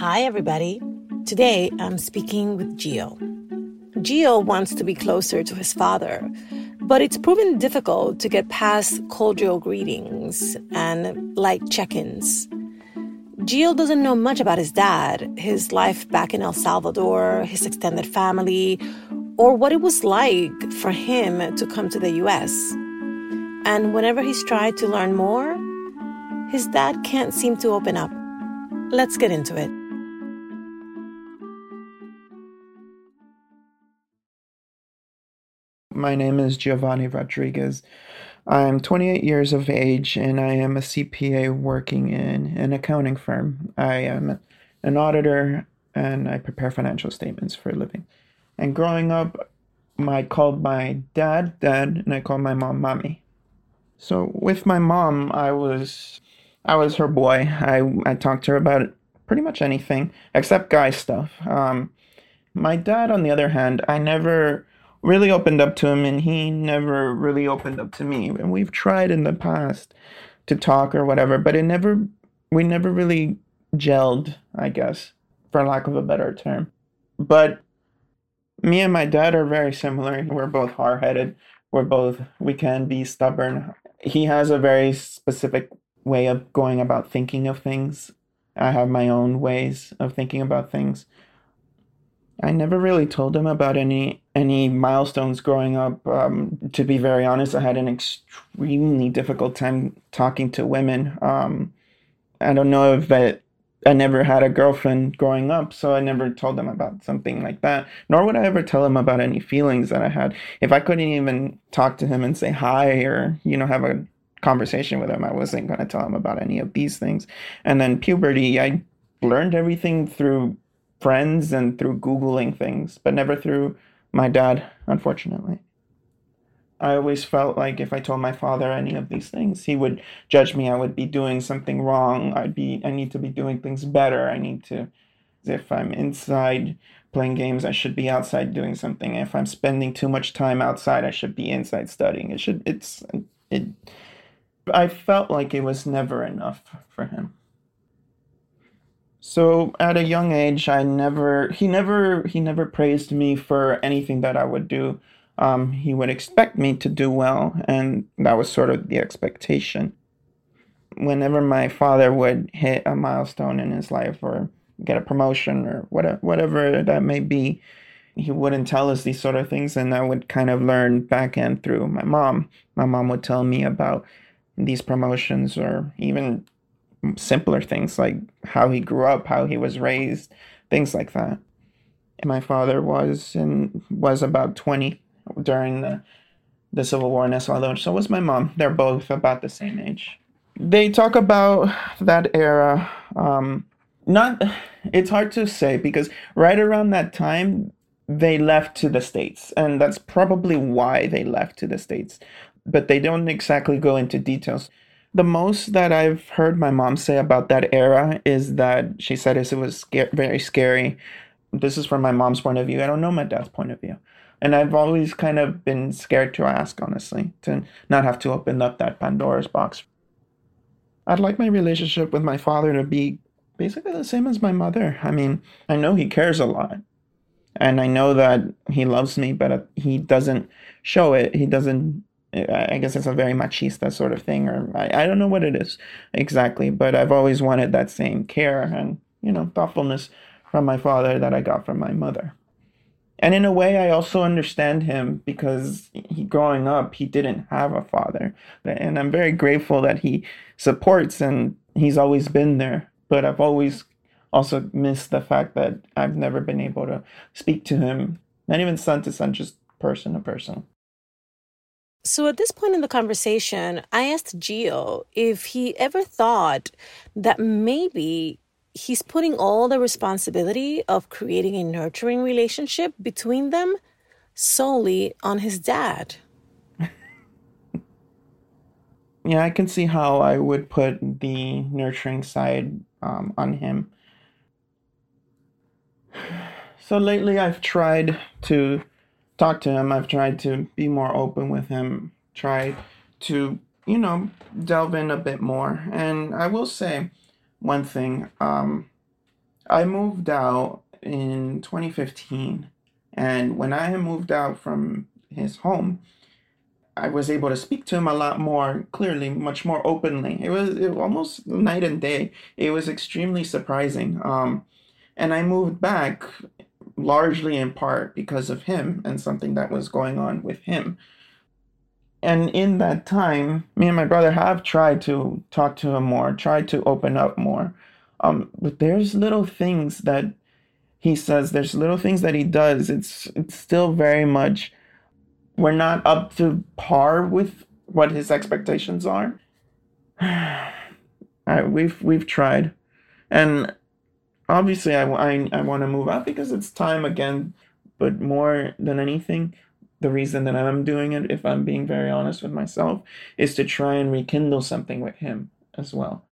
Hi, everybody. Today, I'm speaking with Gio. Gio wants to be closer to his father, but it's proven difficult to get past cordial greetings and light check-ins. Gio doesn't know much about his dad, his life back in El Salvador, his extended family, or what it was like for him to come to the U.S. And whenever he's tried to learn more, his dad can't seem to open up. Let's get into it. My name is Giovanni Rodriguez. I'm 28 years of age, and I am a CPA working in an accounting firm. I am an auditor, and I prepare financial statements for a living. And growing up, I called my dad, Dad, and I called my mom, Mommy. So with my mom, I was her boy. I talked to her about pretty much anything, except guy stuff. My dad, on the other hand, I never really opened up to him, and he never really opened up to me. And we've tried in the past to talk or whatever, but we never really gelled, I guess, for lack of a better term. But me and my dad are very similar. We're both hard-headed. We can be stubborn. He has a very specific way of going about thinking of things. I have my own ways of thinking about things. I never really told him about any milestones growing up. To be very honest, I had an extremely difficult time talking to women. I don't know if that I never had a girlfriend growing up, so I never told him about something like that. Nor would I ever tell him about any feelings that I had. If I couldn't even talk to him and say hi or, have a conversation with him, I wasn't going to tell him about any of these things. And then puberty, I learned everything through friends and through Googling things, but never through my dad, unfortunately. I always felt like if I told my father any of these things, he would judge me. I would be doing something wrong. I need to be doing things better. If I'm inside playing games, I should be outside doing something. If I'm spending too much time outside, I should be inside studying. I felt like it was never enough for him. So at a young age, he never praised me for anything that I would do. He would expect me to do well, and that was sort of the expectation. Whenever my father would hit a milestone in his life or get a promotion or whatever that may be, he wouldn't tell us these sort of things, and I would kind of learn back end through my mom. My mom would tell me about these promotions or even simpler things like how he grew up, how he was raised, things like that. And my father was about 20 during the Civil War in El Salvador. So was my mom. They're both about the same age. They talk about that era. It's hard to say because right around that time they left to the States, and that's probably why they left to the States. But they don't exactly go into details. The most that I've heard my mom say about that era is that she said it was very scary. This is from my mom's point of view. I don't know my dad's point of view. And I've always kind of been scared to ask, honestly, to not have to open up that Pandora's box. I'd like my relationship with my father to be basically the same as my mother. I mean, I know he cares a lot. And I know that he loves me, but he doesn't show it. He doesn't. I guess it's a very machista sort of thing, or I don't know what it is exactly, but I've always wanted that same care and, thoughtfulness from my father that I got from my mother. And in a way, I also understand him because growing up, he didn't have a father. And I'm very grateful that he supports and he's always been there. But I've always also missed the fact that I've never been able to speak to him, not even son to son, just person to person. So at this point in the conversation, I asked Gio if he ever thought that maybe he's putting all the responsibility of creating a nurturing relationship between them solely on his dad. Yeah, I can see how I would put the nurturing side on him. So lately I've tried to talk to him. I've tried to be more open with him, tried to you know, delve in a bit more. And I will say one thing. I moved out in 2015, and when I moved out from his home, I was able to speak to him a lot more clearly, much more openly. It was almost night and day. It was extremely surprising. And I moved back largely in part because of him and something that was going on with him. And in that time, me and my brother have tried to talk to him more, tried to open up more. But there's little things that he says, there's little things that he does. It's still very much, we're not up to par with what his expectations are. We've tried. And obviously I want to move out because it's time again. But more than anything, the reason that I'm doing it, if I'm being very honest with myself, is to try and rekindle something with him as well.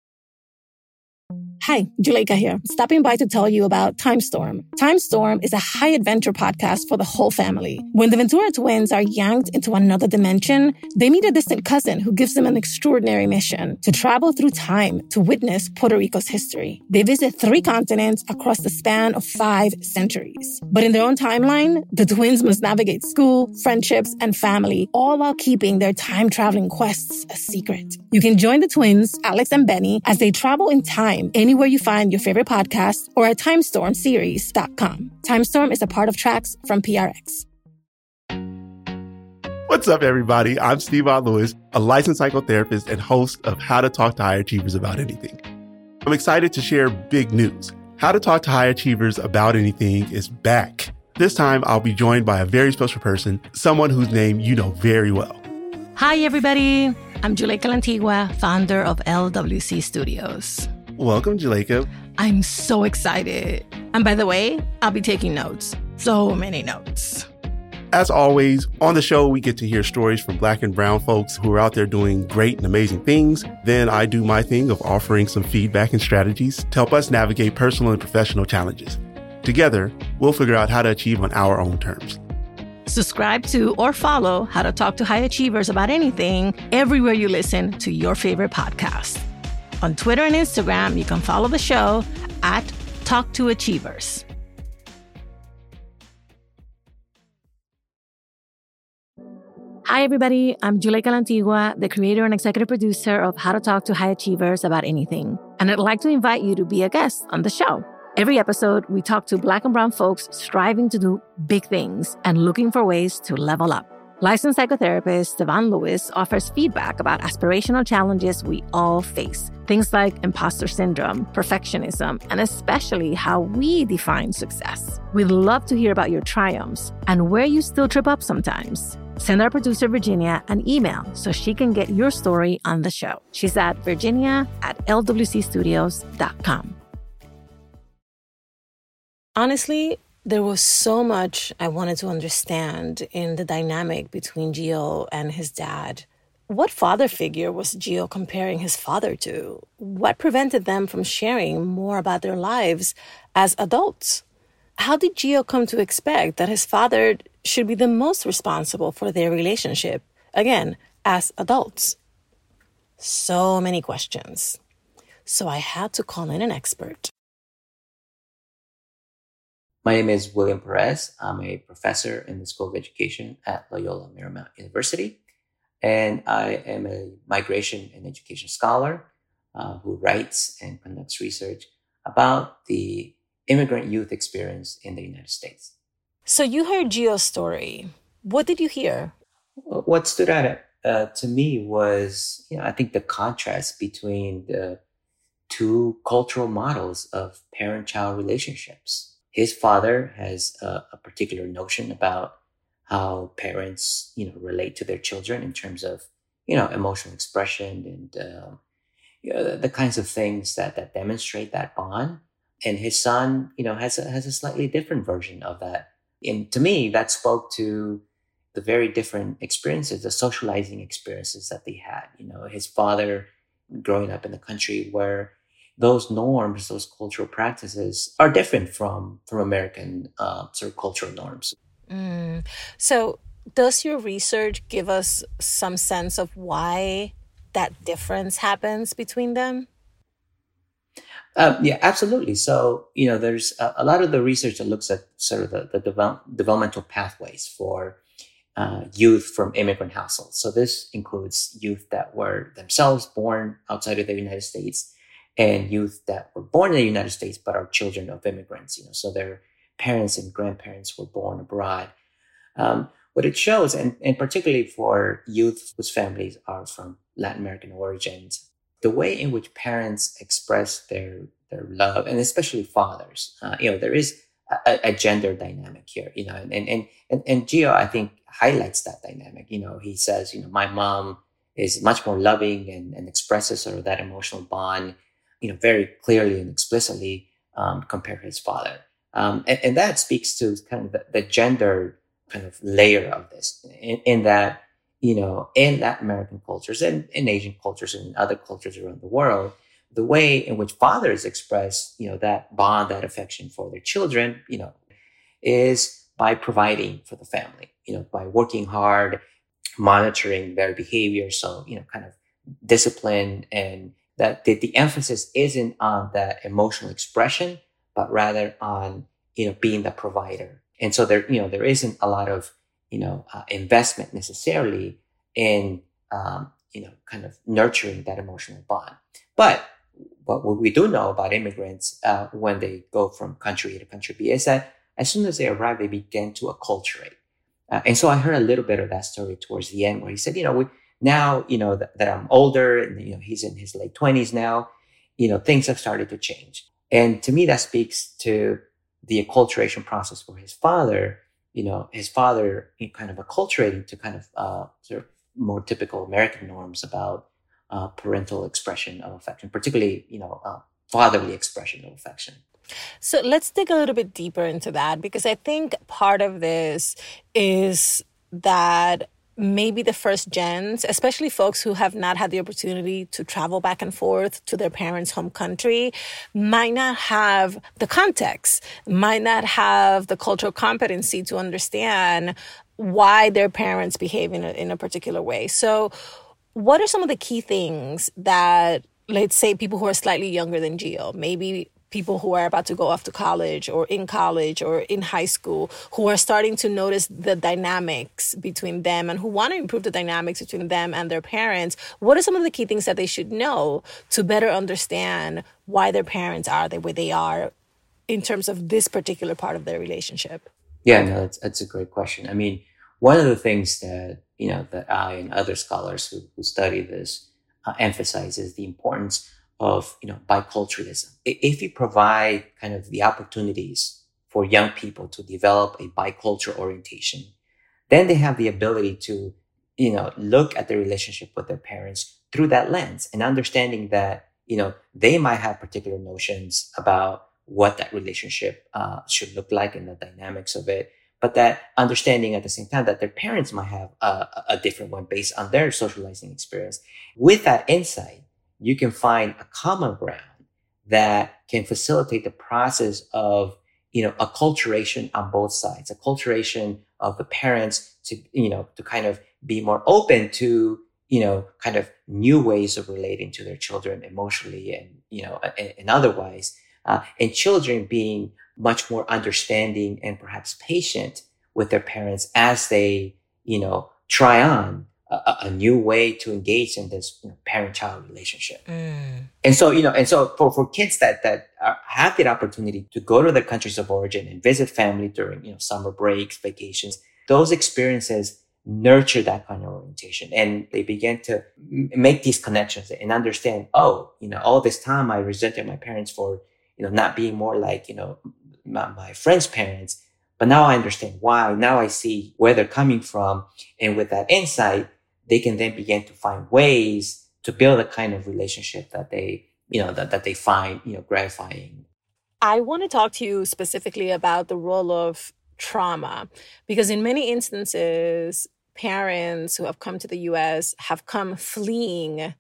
Hi, Juleyka here, stopping by to tell you about Time Storm. Time Storm is a high adventure podcast for the whole family. When the Ventura twins are yanked into another dimension, they meet a distant cousin who gives them an extraordinary mission to travel through time to witness Puerto Rico's history. They visit 3 continents across the span of 5 centuries. But in their own timeline, the twins must navigate school, friendships, and family, all while keeping their time-traveling quests a secret. You can join the twins, Alex and Benny, as they travel in time, anywhere you find your favorite podcast, or at Timestormseries.com. Timestorm is a part of Tracks from PRX. What's up, everybody? I'm Stevan Lewis, a licensed psychotherapist and host of How to Talk to High Achievers About Anything. I'm excited to share big news. How to Talk to High Achievers About Anything is back. This time, I'll be joined by a very special person, someone whose name you know very well. Hi, everybody. I'm Juleyka Lantigua, founder of LWC Studios. Welcome, Juleyka. I'm so excited. And by the way, I'll be taking notes. So many notes. As always, on the show, we get to hear stories from Black and Brown folks who are out there doing great and amazing things. Then I do my thing of offering some feedback and strategies to help us navigate personal and professional challenges. Together, we'll figure out how to achieve on our own terms. Subscribe to or follow How to Talk to High Achievers About Anything everywhere you listen to your favorite podcast. On Twitter and Instagram, you can follow the show at Talk to Achievers. Hi, everybody. I'm Juleyka Lantigua, the creator and executive producer of How to Talk to High Achievers About Anything. And I'd like to invite you to be a guest on the show. Every episode, we talk to Black and Brown folks striving to do big things and looking for ways to level up. Licensed psychotherapist Stevan Lewis offers feedback about aspirational challenges we all face. Things like imposter syndrome, perfectionism, and especially how we define success. We'd love to hear about your triumphs and where you still trip up sometimes. Send our producer, Virginia, an email so she can get your story on the show. She's at virginia@lwcstudios.com. Honestly, there was so much I wanted to understand in the dynamic between Gio and his dad. What father figure was Gio comparing his father to? What prevented them from sharing more about their lives as adults? How did Gio come to expect that his father should be the most responsible for their relationship, again, as adults? So many questions. So I had to call in an expert. My name is William Perez. I'm a professor in the School of Education at Loyola Marymount University, and I am a migration and education scholar who writes and conducts research about the immigrant youth experience in the United States. So you heard Gio's story. What did you hear? What stood out to me was, I think the contrast between the two cultural models of parent-child relationships. His father has a particular notion about how parents, relate to their children in terms of, emotional expression and the kinds of things that demonstrate that bond. And his son, has a slightly different version of that. And to me, that spoke to the very different experiences, the socializing experiences that they had. His father growing up in the country where those norms, those cultural practices are different from American sort of cultural norms. So does your research give us some sense of why that difference happens between them? Yeah, absolutely. So, there's a lot of the research that looks at sort of the developmental pathways for youth from immigrant households. So this includes youth that were themselves born outside of the United States and youth that were born in the United States but are children of immigrants, so their parents and grandparents were born abroad. What it shows, and particularly for youth whose families are from Latin American origins, the way in which parents express their love, and especially fathers, there is a gender dynamic here, and Gio, I think, highlights that dynamic. He says, my mom is much more loving and expresses sort of that emotional bond, very clearly and explicitly compared to his father. And that speaks to kind of the gender kind of layer of this in that, in Latin American cultures and in Asian cultures and other cultures around the world, the way in which fathers express, that bond, that affection for their children, is by providing for the family, by working hard, monitoring their behavior. So, kind of discipline, and that the emphasis isn't on that emotional expression, but rather on, being the provider. And so there, there isn't a lot of, investment necessarily in, kind of nurturing that emotional bond. But what we do know about immigrants when they go from country A to country B is that as soon as they arrive, they begin to acculturate. And so I heard a little bit of that story towards the end where he said, that I'm older and, he's in his late 20s now, things have started to change. And to me, that speaks to the acculturation process for his father. His father kind of acculturating to kind of sort of more typical American norms about parental expression of affection, particularly, fatherly expression of affection. So let's dig a little bit deeper into that, because I think part of this is that maybe the first gens, especially folks who have not had the opportunity to travel back and forth to their parents' home country, might not have the context, might not have the cultural competency to understand why their parents behave in a particular way. So what are some of the key things that, let's say, people who are slightly younger than Gio, maybe people who are about to go off to college or in high school, who are starting to notice the dynamics between them and who want to improve the dynamics between them and their parents, what are some of the key things that they should know to better understand why their parents are the way they are in terms of this particular part of their relationship? Yeah, no, that's a great question. I mean, one of the things that, that I and other scholars who study this emphasize is the importance of, biculturalism. If you provide kind of the opportunities for young people to develop a bicultural orientation, then they have the ability to, look at their relationship with their parents through that lens and understanding that, they might have particular notions about what that relationship should look like and the dynamics of it. But that understanding at the same time that their parents might have a different one based on their socializing experience. With that insight, you can find a common ground that can facilitate the process of, acculturation on both sides, acculturation of the parents to, to kind of be more open to, kind of new ways of relating to their children emotionally and, and otherwise, and children being much more understanding and perhaps patient with their parents as they, try on a new way to engage in this parent-child relationship. Mm. And so, for kids that have the opportunity to go to their countries of origin and visit family during, summer breaks, vacations, those experiences nurture that kind of orientation. And they begin to make these connections and understand, all this time I resented my parents for, not being more like, my friend's parents. But now I understand why. Now I see where they're coming from. And with that insight, they can then begin to find ways to build a kind of relationship that they, that they find, gratifying. I want to talk to you specifically about the role of trauma, because in many instances, parents who have come to the U.S. have come fleeing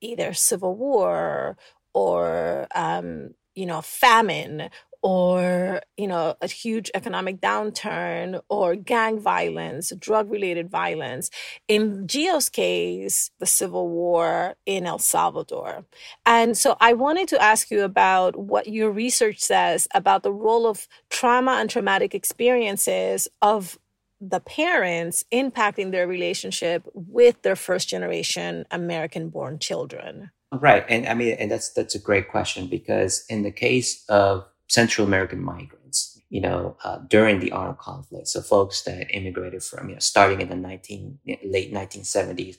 either civil war or famine or, you know, a huge economic downturn or gang violence, drug-related violence. In Gio's case, the civil war in El Salvador. And so I wanted to ask you about what your research says about the role of trauma and traumatic experiences of the parents impacting their relationship with their first-generation American-born children. Right. And I mean, and that's a great question, because in the case of Central American migrants, you know, during the armed conflict, so folks that immigrated from, you know, starting in the late 1970s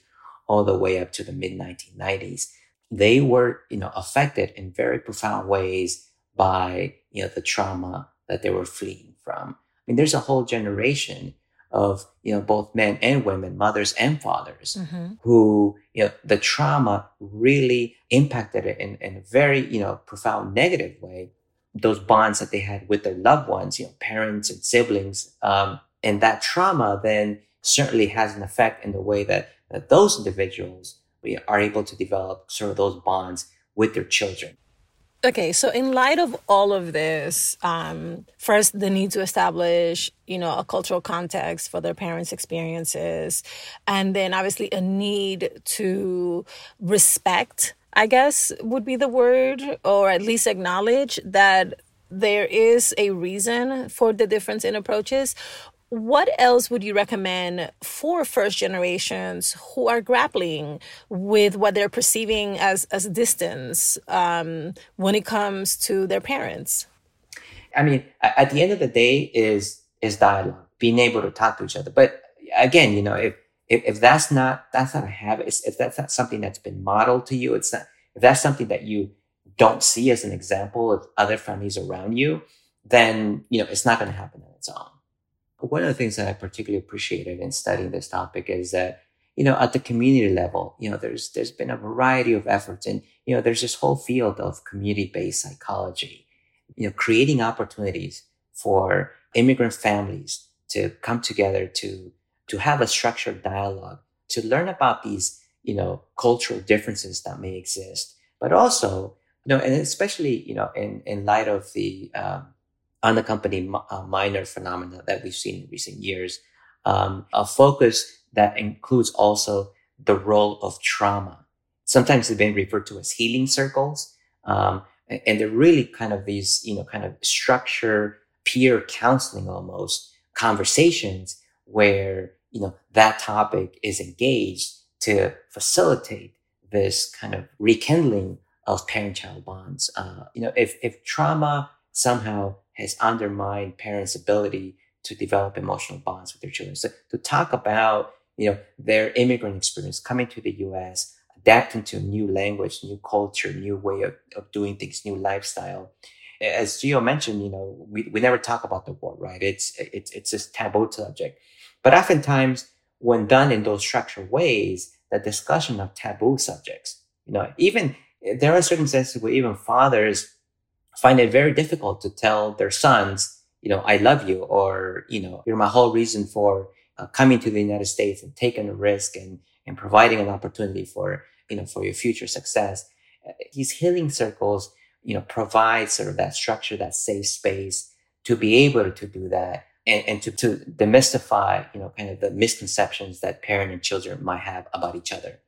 all the way up to the mid-1990s, they were, you know, affected in very profound ways by, you know, the trauma that they were fleeing from. I mean, there's a whole generation of, you know, both men and women, mothers and fathers, mm-hmm. who, you know, the trauma really impacted it in a very, you know, profound negative way. Those bonds that they had with their loved ones, you know, parents and siblings, and that trauma then certainly has an effect in the way that those individuals are able to develop sort of those bonds with their children. Okay, so in light of all of this, first, the need to establish, you know, a cultural context for their parents' experiences, and then obviously a need to respect, I guess would be the word, or at least acknowledge that there is a reason for the difference in approaches. What else would you recommend for first generations who are grappling with what they're perceiving as distance when it comes to their parents? I mean, at the end of the day is dialogue, being able to talk to each other. But again, you know, if that's not a habit, if that's not something that's been modeled to you, it's not, if that's something that you don't see as an example of other families around you, then, you know, it's not going to happen on its own. One of the things that I particularly appreciated in studying this topic is that, you know, at the community level, you know, there's been a variety of efforts, and, you know, there's this whole field of community-based psychology, you know, creating opportunities for immigrant families to come together to have a structured dialogue, to learn about these, you know, cultural differences that may exist, but also, you know, and especially, you know, in light of the, unaccompanied minor phenomena that we've seen in recent years, a focus that includes also the role of trauma. Sometimes they've been referred to as healing circles. And they're really kind of these, you know, kind of structure, peer counseling almost conversations where, you know, that topic is engaged to facilitate this kind of rekindling of parent-child bonds. You know, if trauma somehow has undermined parents' ability to develop emotional bonds with their children. So to talk about, you know, their immigrant experience, coming to the U.S., adapting to a new language, new culture, new way of doing things, new lifestyle. As Gio mentioned, you know, we never talk about the war, right? It's this taboo subject. But oftentimes, when done in those structured ways, the discussion of taboo subjects, you know, even there are circumstances where even fathers find it very difficult to tell their sons, you know, I love you, or, you know, you're my whole reason for coming to the United States and taking a risk and providing an opportunity for, you know, for your future success. These healing circles, you know, provide sort of that structure, that safe space to be able to do that and to demystify, you know, kind of the misconceptions that parent and children might have about each other.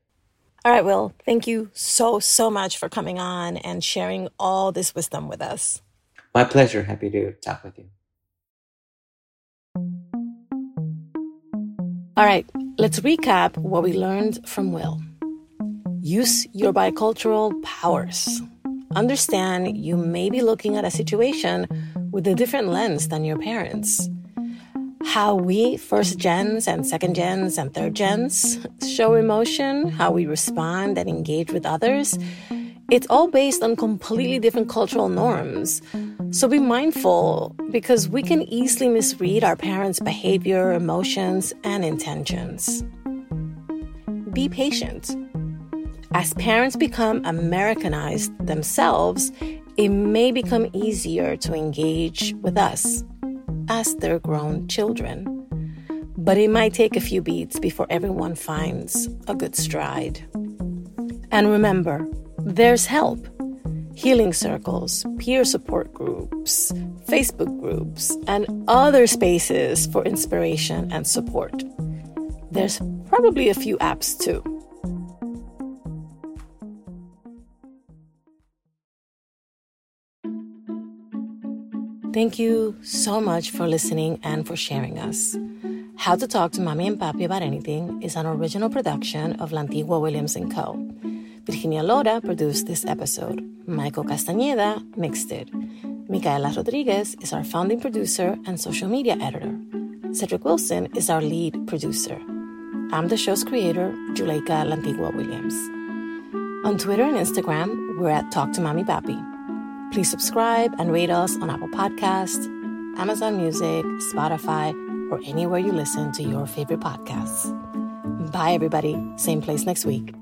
All right, Will, thank you so much for coming on and sharing all this wisdom with us. My pleasure. Happy to talk with you. All right, let's recap what we learned from Will. Use your bicultural powers. Understand you may be looking at a situation with a different lens than your parents. How we, first gens and second gens and third gens, show emotion, how we respond and engage with others, it's all based on completely different cultural norms. So be mindful, because we can easily misread our parents' behavior, emotions, and intentions. Be patient. As parents become Americanized themselves, it may become easier to engage with us as their grown children. But it might take a few beats before everyone finds a good stride. And remember, there's help. Healing circles, peer support groups, Facebook groups, and other spaces for inspiration and support. There's probably a few apps too. Thank you so much for listening and for sharing us. How to Talk to Mommy and Papi About Anything is an original production of Lantigua Williams & Co. Virginia Lora produced this episode. Michael Castañeda mixed it. Micaela Rodriguez is our founding producer and social media editor. Cedric Wilson is our lead producer. I'm the show's creator, Juleyka Lantigua Williams. On Twitter and Instagram, we're at Talk to Mommy Papi. Please subscribe and rate us on Apple Podcasts, Amazon Music, Spotify, or anywhere you listen to your favorite podcasts. Bye, everybody. Same place next week.